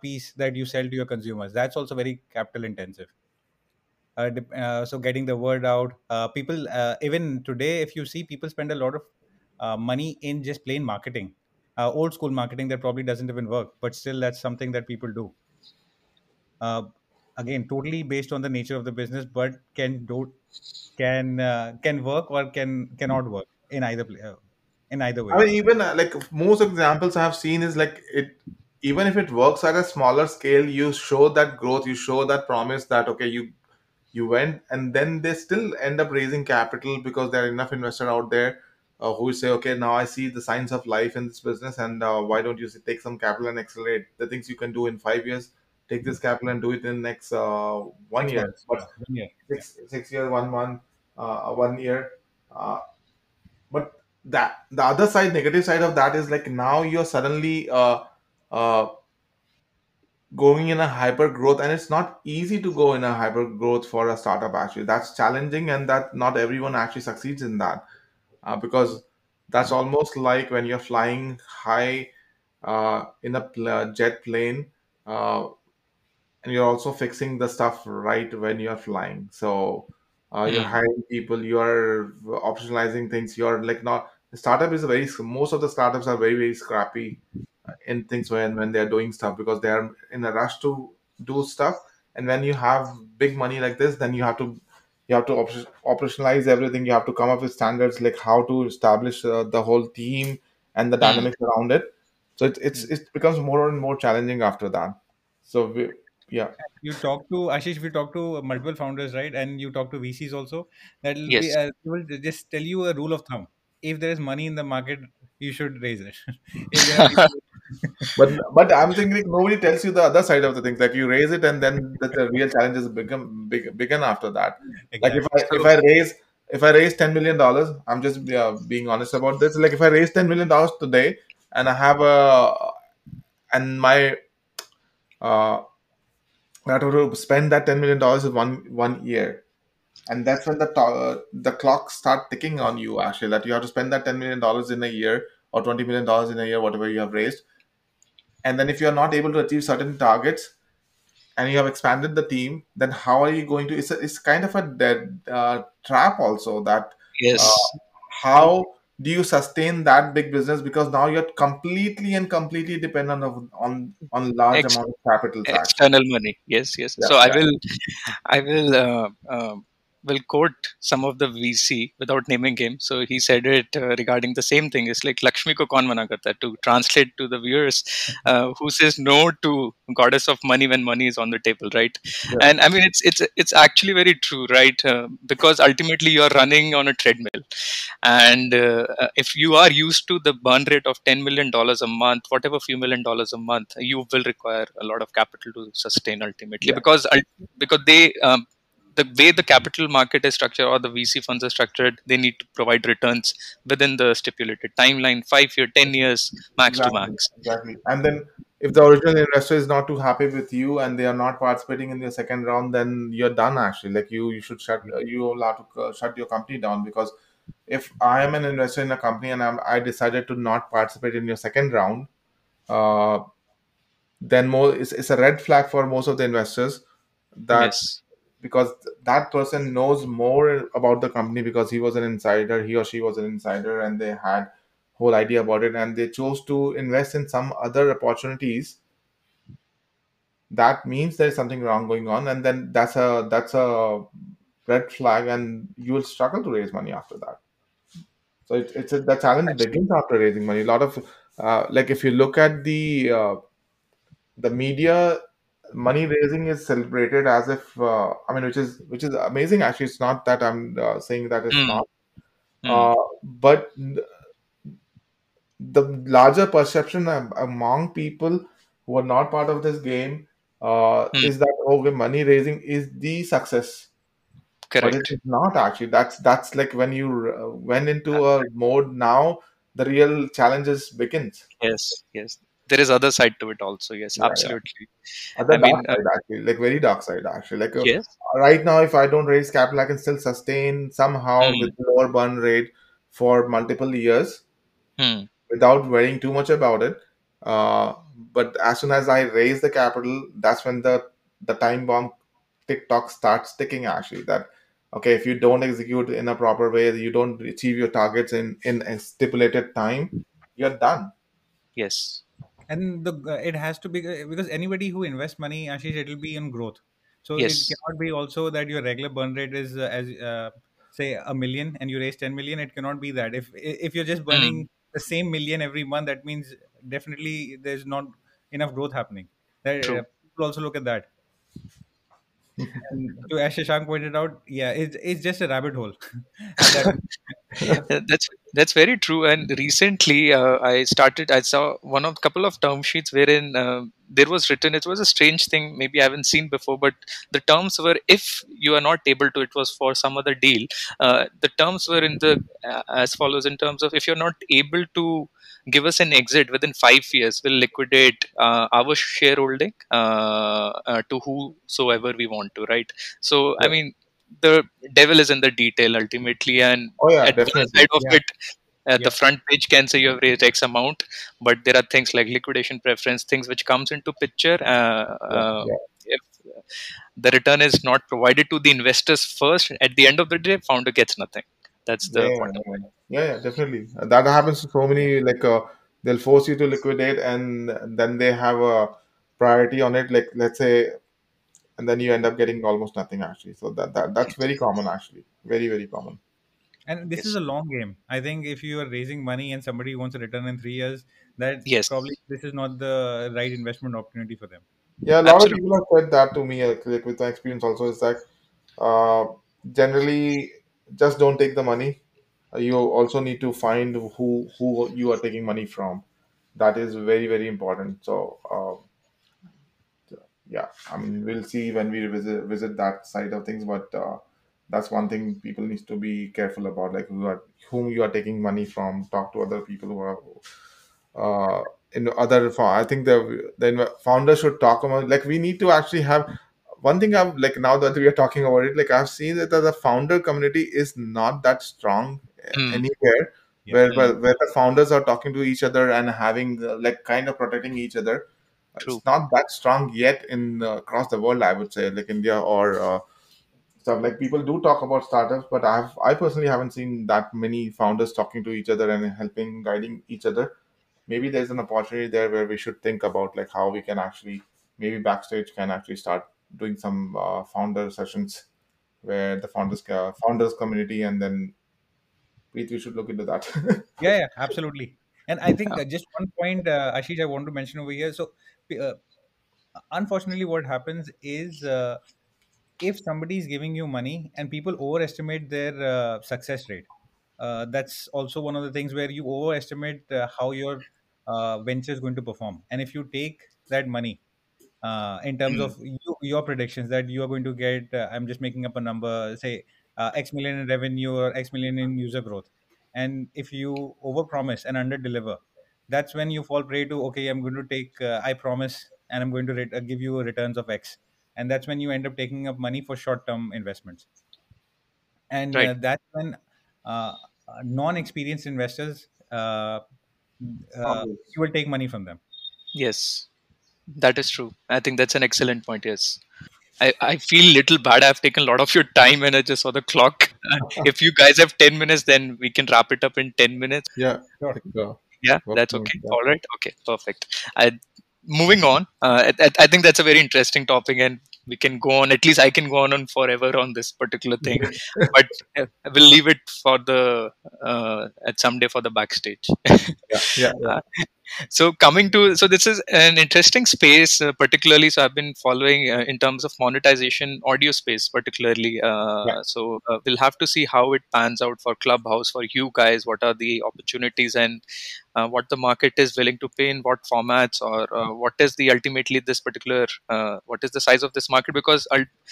piece that you sell to your consumers, that's also very capital intensive. So getting the word out, people even today, if you see, people spend a lot of money in just plain marketing, old school marketing that probably doesn't even work, but still that's something that people do. uh, Again, totally based on the nature of the business, but can work or cannot work in either way. I mean, even like most of the examples I've seen is like it, even if it works at a smaller scale, you show that growth, you show that promise that okay, you went, and then they still end up raising capital because there are enough investors out there who will say, okay, now I see the signs of life in this business, and why don't you take some capital and accelerate the things you can do in 5 years? Take this capital and do it in next one Six year, months, but yeah, 1 year. 6 years, 1 month, 1 year. Uh, But that the other side, negative side of that is like now you're suddenly uh, going in a hyper growth, and it's not easy to go in a hyper growth for a startup actually. That's challenging, and that not everyone actually succeeds in that because that's almost like when you're flying high in a jet plane uh, and you're also fixing the stuff right when you're flying. So you're Mm. hiring people, you're optionalizing things, you're like not startup is a very most of the startups are very very scrappy in things when they're doing stuff because they are in a rush to do stuff. And when you have big money like this, then you have to operationalize everything. You have to come up with standards like how to establish the whole team and the Mm. dynamics around it. So Mm. it becomes more and more challenging after that. So yeah. You talk to Ashish, we talk to multiple founders, right? And you talk to VCs also. That'll be Yes. They will just tell you a rule of thumb. If there is money in the market, you should raise it. If there are people, But I'm thinking like, nobody tells you the other side of the things. Like you raise it, and then the real challenges begin after that. Like if exactly. I if So I raise if I raise $10 million, I'm just being honest about this. Like if I raise $10 million today, and I have a and my uh, I have to spend that $10 million in 1 year, and that's when the clock start ticking on you actually. That you have to spend that $10 million in a year or $20 million in a year, whatever you have raised. And then if you are not able to achieve certain targets and you have expanded the team, then how are you going to it's kind of a dead trap also, that uh, yes, how do you sustain that big business, because now you're completely dependent on large Ex- amount of capitals actually. external money. Yes. yeah So I yeah will, I will, will quote some of the VC without naming him. So he said it regarding the same thing. It's like Lakshmi ko kaun mana karta hai? To translate to the viewers, who says no to goddess of money when money is on the table, right? yeah And I mean, it's actually very true, right? Because ultimately you're running on a treadmill, and if you are used to the burn rate of $10 million a month, whatever few $1 million a month, you will require a lot of capital to sustain ultimately, yeah because they the way the capital market is structured or the VC funds are structured, they need to provide returns within the stipulated timeline, 5 year, 10 years, max to Exactly, max. exactly. And then if the original investor is not too happy with you and they are not participating in the second round, then you're done actually. Like you should you will have to shut your company down, because if I am an investor in a company and I decided to not participate in your second round, uh, then more it's a red flag for most of the investors, that Yes. because that person knows more about the company because he was an insider, he or she was an insider, and they had whole idea about it, and they chose to invest in some other opportunities. That means there's something wrong going on, and then that's a red flag, and you will struggle to raise money after that. So the challenge begins after raising money. A lot of like if you look at the media, money raising is celebrated as if I mean, which is amazing actually. It's not that I'm saying that it's Mm, not, mm. But the larger perception among people who are not part of this game is that okay, money raising is the success. Correct. But it is not actually. That's like when you went into a mode, now the real challenges begins. Yes. There is other side to it also. Yes, yeah, absolutely. Yeah. Dark side, actually. Like very dark side actually. Like right now, if I don't raise capital, I can still sustain somehow with lower burn rate for multiple years without worrying too much about it. But as soon as I raise the capital, that's when the time bomb TikTok starts ticking actually. That, okay, if you don't execute in a proper way, you don't achieve your targets in a stipulated time, you're done. Yes. And it has to be, because anybody who invests money, Ashish, it will be in growth. So it cannot be also that your regular burn rate is say $1 million and you raise 10 million. It cannot be that. If you're just burning the same million every month, that means definitely there's not enough growth happening. True. People also look at that. To as Shashank pointed out, it's just a rabbit hole. That's very true. And recently, I saw a couple of term sheets wherein there was written, it was a strange thing, maybe I haven't seen before, but the terms were, if you are not able to, it was for some other deal. The terms were as follows, in terms of, if you're not able to give us an exit within 5 years, we'll liquidate our shareholding to whosoever we want to, right? So, I mean, the devil is in the detail ultimately, and at the side of it, the front page can say you have raised X amount, but there are things like liquidation preference, things which comes into picture. If the return is not provided to the investors first, at the end of the day, founder gets nothing. That's the point. Yeah, definitely. That happens to so many, like they'll force you to liquidate and then they have a priority on it, like let's say, and then you end up getting almost nothing actually. So that's very common actually. Very, very common. And this is a long game. I think if you are raising money and somebody wants a return in 3 years, that probably this is not the right investment opportunity for them. Yeah, a lot of people have said that to me, like with my experience also, is that generally just don't take the money. You also need to find who you are taking money from. That is very, very important. So, I mean, we'll see when we visit that side of things. But that's one thing people need to be careful about, like whom you are taking money from. Talk to other people who are in other. I think the founder should talk about. Like we need to actually have. One thing I've like now that we are talking about it, like I've seen that the founder community is not that strong anywhere, where the founders are talking to each other and having like kind of protecting each other. True. It's not that strong yet in across the world, I would say, like India or stuff. Like people do talk about startups, but I personally haven't seen that many founders talking to each other and helping, guiding each other. Maybe there's an opportunity there where we should think about like how we can actually, maybe Backstage can actually start doing some founder sessions where the founders community, and then we should look into that. Yeah, absolutely. And I think just one point, Ashish, I want to mention over here. So unfortunately what happens is if somebody is giving you money and people overestimate their success rate, that's also one of the things where you overestimate how your venture is going to perform. And if you take that money, in terms of your predictions that you are going to get, I'm just making up a number, say X million in revenue or X million in user growth. And if you overpromise and underdeliver, that's when you fall prey to, okay, I'm going to take, I promise, and I'm going to give you returns of X. And that's when you end up taking up money for short-term investments. And that's when non-experienced investors, you will take money from them. Yes. That is true. I think that's an excellent point. Yes. I feel a little bad. I've taken a lot of your time and I just saw the clock. If you guys have 10 minutes, then we can wrap it up in 10 minutes. Yeah. Sure. Yeah, that's okay. All right. Okay, perfect. Moving on. I think that's a very interesting topic and we can go on. At least I can go on forever on this particular thing. But we'll leave it for the, at someday for the Backstage. So coming to, so this is an interesting space, particularly. So I've been following in terms of monetization, audio space particularly. So we'll have to see how it pans out for Clubhouse, for you guys. What are the opportunities and what the market is willing to pay in what formats, or what is the ultimately this particular, what is the size of this market? Because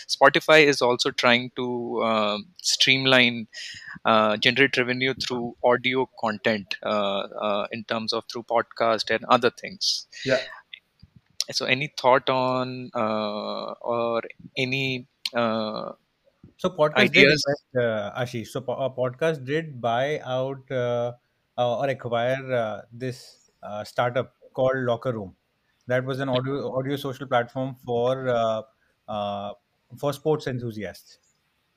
Spotify is also trying to streamline, generate revenue through audio content in terms of through podcasts and other things. Yeah. So any thought on or any so podcast ideas? Did Ashish, so a podcast did buy out or acquire this startup called Locker Room. That was an audio social platform for sports enthusiasts.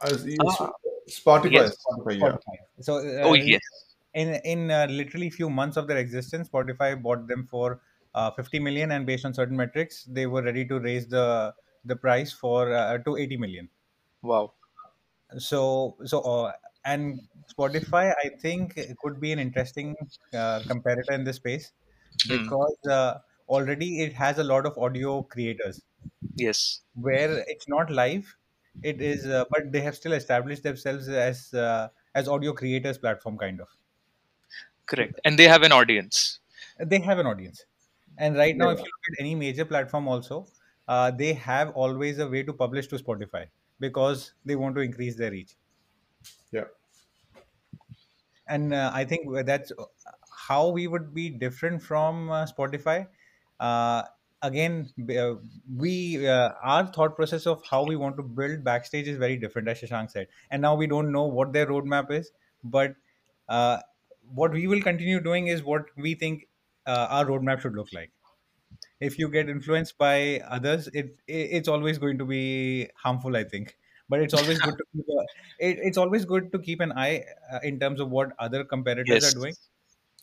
Spotify. Yes. Spotify, yeah. Spotify. So oh yes. In literally few months of their existence, Spotify bought them for 50 million, and based on certain metrics, they were ready to raise the price for to 80 million. Wow! So and Spotify, I think, could be an interesting competitor in this space because already it has a lot of audio creators. Yes, where it's not live, it is, but they have still established themselves as audio creators platform kind of. Correct. And they have an audience. They have an audience. And right now, if you look at any major platform also, they have always a way to publish to Spotify because they want to increase their reach. Yeah. And I think that's how we would be different from Spotify. Again, our thought process of how we want to build Backstage is very different, as Shashank said. And now we don't know what their roadmap is, but... what we will continue doing is what we think our roadmap should look like. If you get influenced by others, it's always going to be harmful, I think. But it's always good to keep it's always good to keep an eye in terms of what other competitors are doing.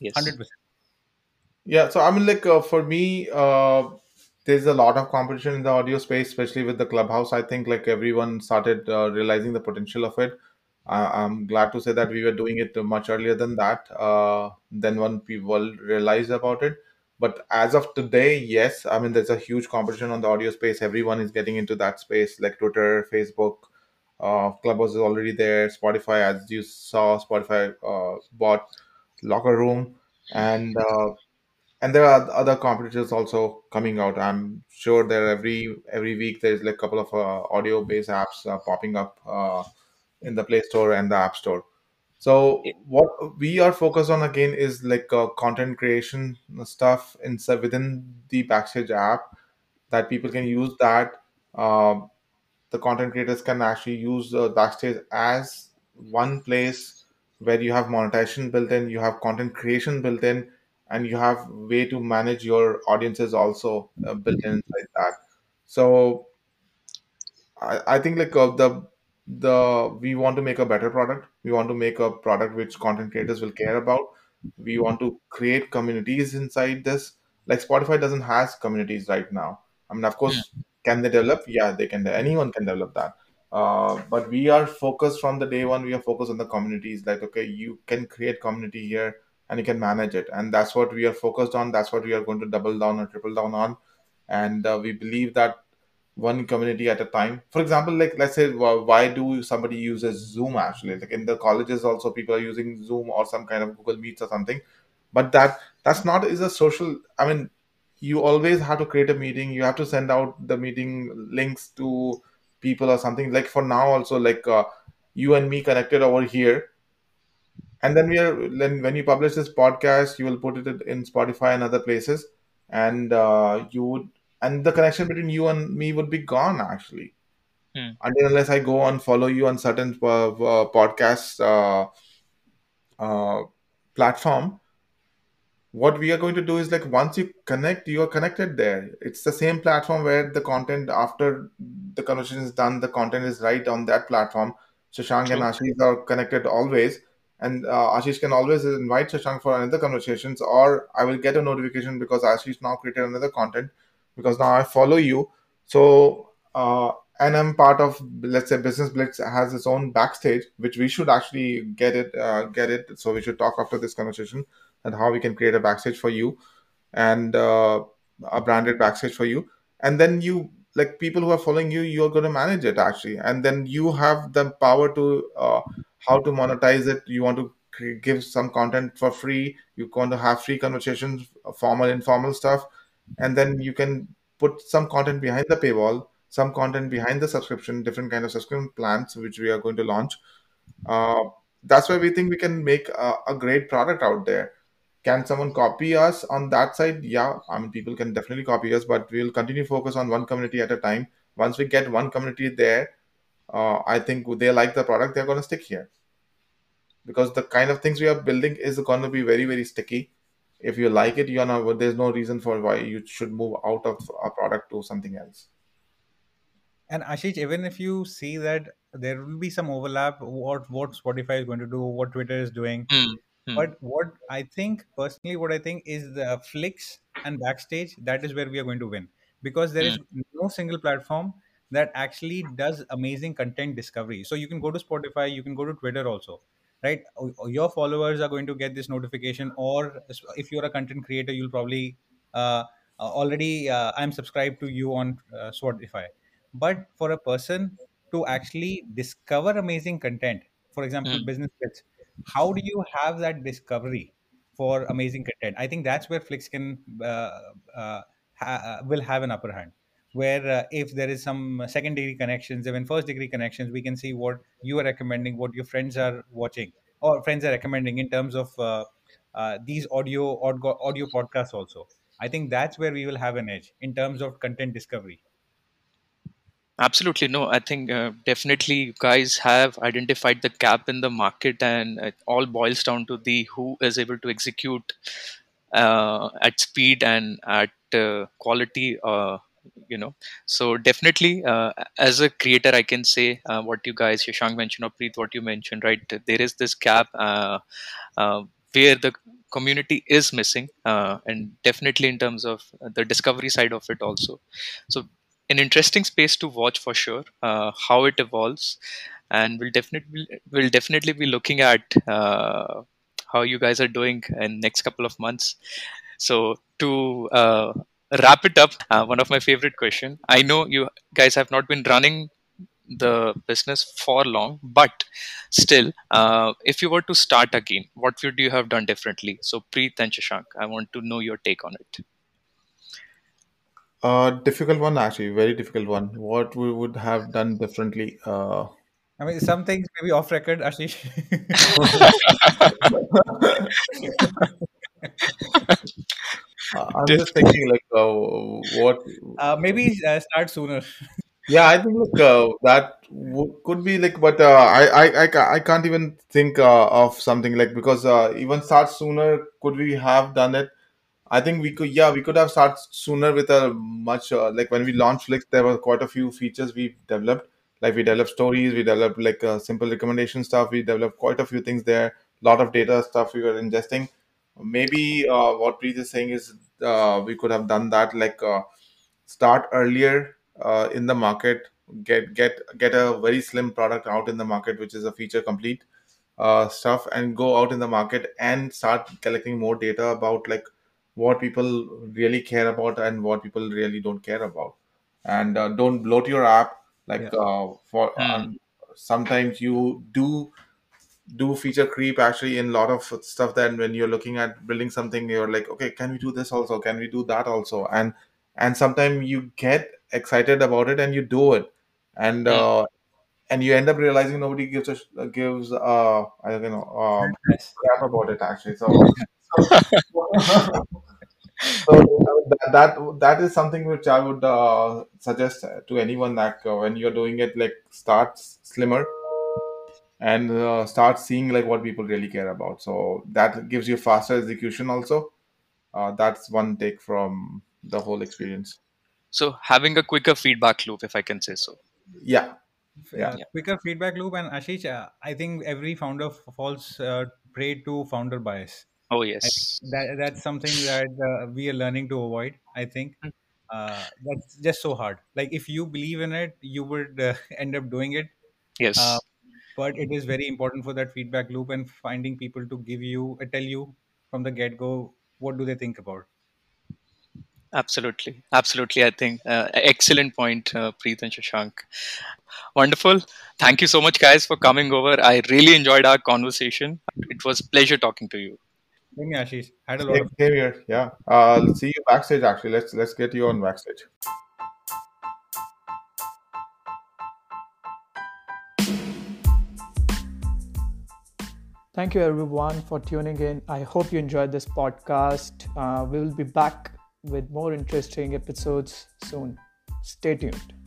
Yes, 100%. Yeah, so I mean, like for me, there's a lot of competition in the audio space, especially with the Clubhouse. I think like everyone started realizing the potential of it. I'm glad to say that we were doing it much earlier than that, than when people realized about it. But as of today, yes, I mean, there's a huge competition on the audio space. Everyone is getting into that space, like Twitter, Facebook, Clubhouse is already there. Spotify, as you saw, Spotify bought Locker Room. And there are other competitors also coming out. I'm sure there every week there's like a couple of audio-based apps popping up in the Play Store and the App Store. So what we are focused on again is like content creation stuff within the Backstage app that people can use, that the content creators can actually use Backstage as one place where you have monetization built in, you have content creation built in, and you have way to manage your audiences also built in like that. So I think like we want to make a better product. We want to make a product which content creators will care about. We want to create communities inside this. Like Spotify doesn't have communities right now. I mean, of course, Can they develop? Yeah, they can. Anyone can develop that. But we are focused from the day one. We are focused on the communities. Like, okay, you can create community here and you can manage it. And that's what we are focused on. That's what we are going to double down or triple down on. And we believe that one community at a time. For example, like let's say, why do somebody uses Zoom actually? Like in the colleges also, people are using Zoom or some kind of Google Meets or something. But that's not is a social. I mean, you always have to create a meeting. You have to send out the meeting links to people or something. Like for now also, like you and me connected over here, and then when you publish this podcast, you will put it in Spotify and other places, and And the connection between you and me would be gone, actually. Unless I go and follow you on certain podcast platform. What we are going to do is like once you connect, you are connected there. It's the same platform where the content, after the conversation is done, the content is right on that platform. Shashank and Ashish are connected always. And Ashish can always invite Shashank for another conversations, or I will get a notification because Ashish now created another content. Because now I follow you, so and I'm part of, let's say, Business Blitz has its own Backstage, which we should actually get it. So we should talk after this conversation and how we can create a Backstage for you. and a branded Backstage for you. And then you, like, people who are following you, you're going to manage it actually. And then you have the power to how to monetize it. You want to give some content for free. You want to have free conversations, formal, informal stuff. And then you can put some content behind the paywall, some content behind the subscription, different kind of subscription plans, which we are going to launch. That's why we think we can make a great product out there. Can someone copy us on that side? Yeah, I mean, people can definitely copy us, but we'll continue focus on one community at a time. Once we get one community there, I think they like the product, they're going to stick here. Because the kind of things we are building is going to be very, very sticky. If you like it, you're not, there's no reason for why you should move out of a product to something else. And Ashish, even if you see that there will be some overlap, what Spotify is going to do, what Twitter is doing. But what I think, personally, what I think is the Flix and Backstage, that is where we are going to win. Because there is no single platform that actually does amazing content discovery. So you can go to Spotify, you can go to Twitter also, right? Your followers are going to get this notification, or if you're a content creator, you'll probably already, I'm subscribed to you on Spotify. But for a person to actually discover amazing content, for example, business bits, how do you have that discovery for amazing content? I think that's where Flix can will have an upper hand, where if there is some second-degree connections, even first-degree connections, we can see what you are recommending, what your friends are watching or friends are recommending in terms of these audio podcasts also. I think that's where we will have an edge in terms of content discovery. Absolutely. No, I think definitely you guys have identified the gap in the market, and it all boils down to the who is able to execute at speed and at quality, So definitely as a creator, I can say what you guys, Shashank mentioned or Preet, what you mentioned, right? There is this gap where the community is missing and definitely in terms of the discovery side of it also. So an interesting space to watch for sure, how it evolves, and we'll definitely be looking at how you guys are doing in next couple of months. So to wrap it up, one of my favorite question. I know you guys have not been running the business for long, but still, if you were to start again, what would you have done differently? So Preet and Shashank, I want to know your take on it. Difficult one, actually, very difficult one. What we would have done differently? I mean, some things maybe off record, Ashish. I'm just thinking, like, what? Maybe start sooner. Yeah, I think, look, that could be like, but I can't even think of something like, because even start sooner, could we have done it? I think we could have started sooner with a much, like when we launched Flix, there were quite a few features we developed. Like we developed stories, we developed like simple recommendation stuff. We developed quite a few things there. A lot of data stuff we were ingesting. Maybe what Preet is saying is we could have done that, like start earlier in the market, get a very slim product out in the market, which is a feature complete stuff, and go out in the market and start collecting more data about like what people really care about and what people really don't care about, and don't bloat your app. Like sometimes you do feature creep actually in a lot of stuff. That when you're looking at building something, you're like, okay, can we do this also? Can we do that also? And sometimes you get excited about it and you do it, and you end up realizing nobody gives I don't know crap about it actually. So. So that is something which I would suggest to anyone, that when you're doing it, like start slimmer and start seeing like what people really care about. So that gives you faster execution also. That's one take from the whole experience. So having a quicker feedback loop, if I can say so. Yeah. Quicker feedback loop. And Ashish, I think every founder falls prey to founder bias. Oh, yes. That's something that we are learning to avoid, I think. That's just so hard. Like, if you believe in it, you would end up doing it. Yes. But it is very important for that feedback loop and finding people to tell you from the get-go, what do they think about. Absolutely. Absolutely. I think excellent point, Preet and Shashank. Wonderful. Thank you so much, guys, for coming over. I really enjoyed our conversation. It was a pleasure talking to you. Thank you, Ashish. Had a lot of fun. Yeah. I'll see you backstage, actually. Let's get you on backstage. Thank you, everyone, for tuning in. I hope you enjoyed this podcast. We will be back with more interesting episodes soon. Stay tuned.